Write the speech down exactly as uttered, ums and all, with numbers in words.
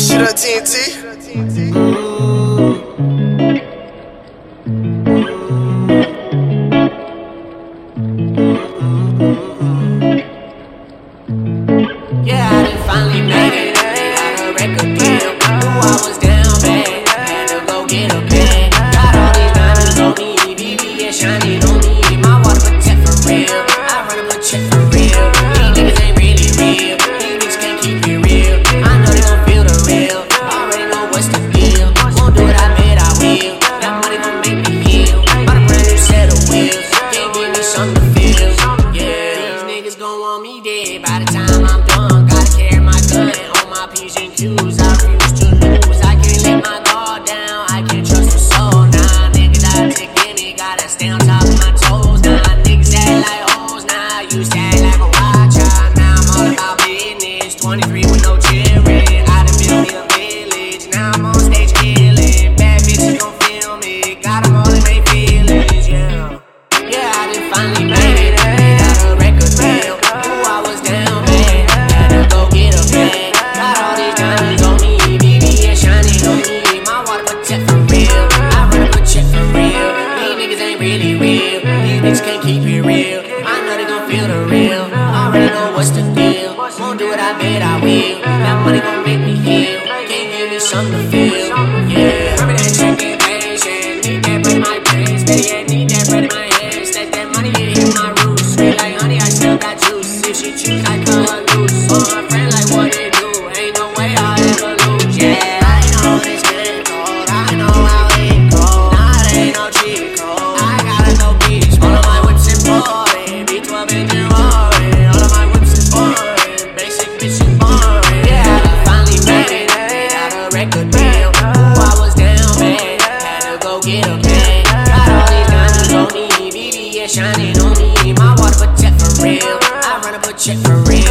that shit on T N T. Yeah, I done finally made it. I heard record deal. Ooh, I was down bad. Had to go get a bag. Got all these diamonds on me, B B and shining on me. My water protect for real. I run my check for real. These niggas ain't really real. These niggas can't keep it real. I know they gon' feel the real. I already know what's the deal. Won't do what I made, I will. That money gon' make me heal. Bought a brand new set of wheels. Can't give me something to feel. Yeah, these niggas gon' want me dead by the time I'm done. Gotta carry my gun on my P's and Q's. I refuse to lose. I can't let my guard down. I can't trust the soul. Nah, niggas out to get me. Gotta stay on top of my toes. Nah, niggas act like hoes. Nah, you act like a wild child. Now I'm all about business. twenty-three with no children. I done built me a village. Now I'm on stage killing. Bad bitches gon' film it. Got them all in they feelings. Yeah, yeah, I done finally made it. Can't keep it real. I know they gon' feel the real. I already know what's the deal. Won't do what I made, I will. That money gon' make me heal. Can't give me something to feel. Yeah, remember that check invasion. Need that bread in my pants. Better yet, need that bread in my hands. Let that money get in my roots. Sweet like honey, I still got juice. If she choose, I cut her loose. For my friend, like what it do. Ain't no way I'll ever lose. Yeah, I know this game cold. I know how it goes. Nah, it ain't no cheat code. Shining on me, my water protect for real. I run up a check for real.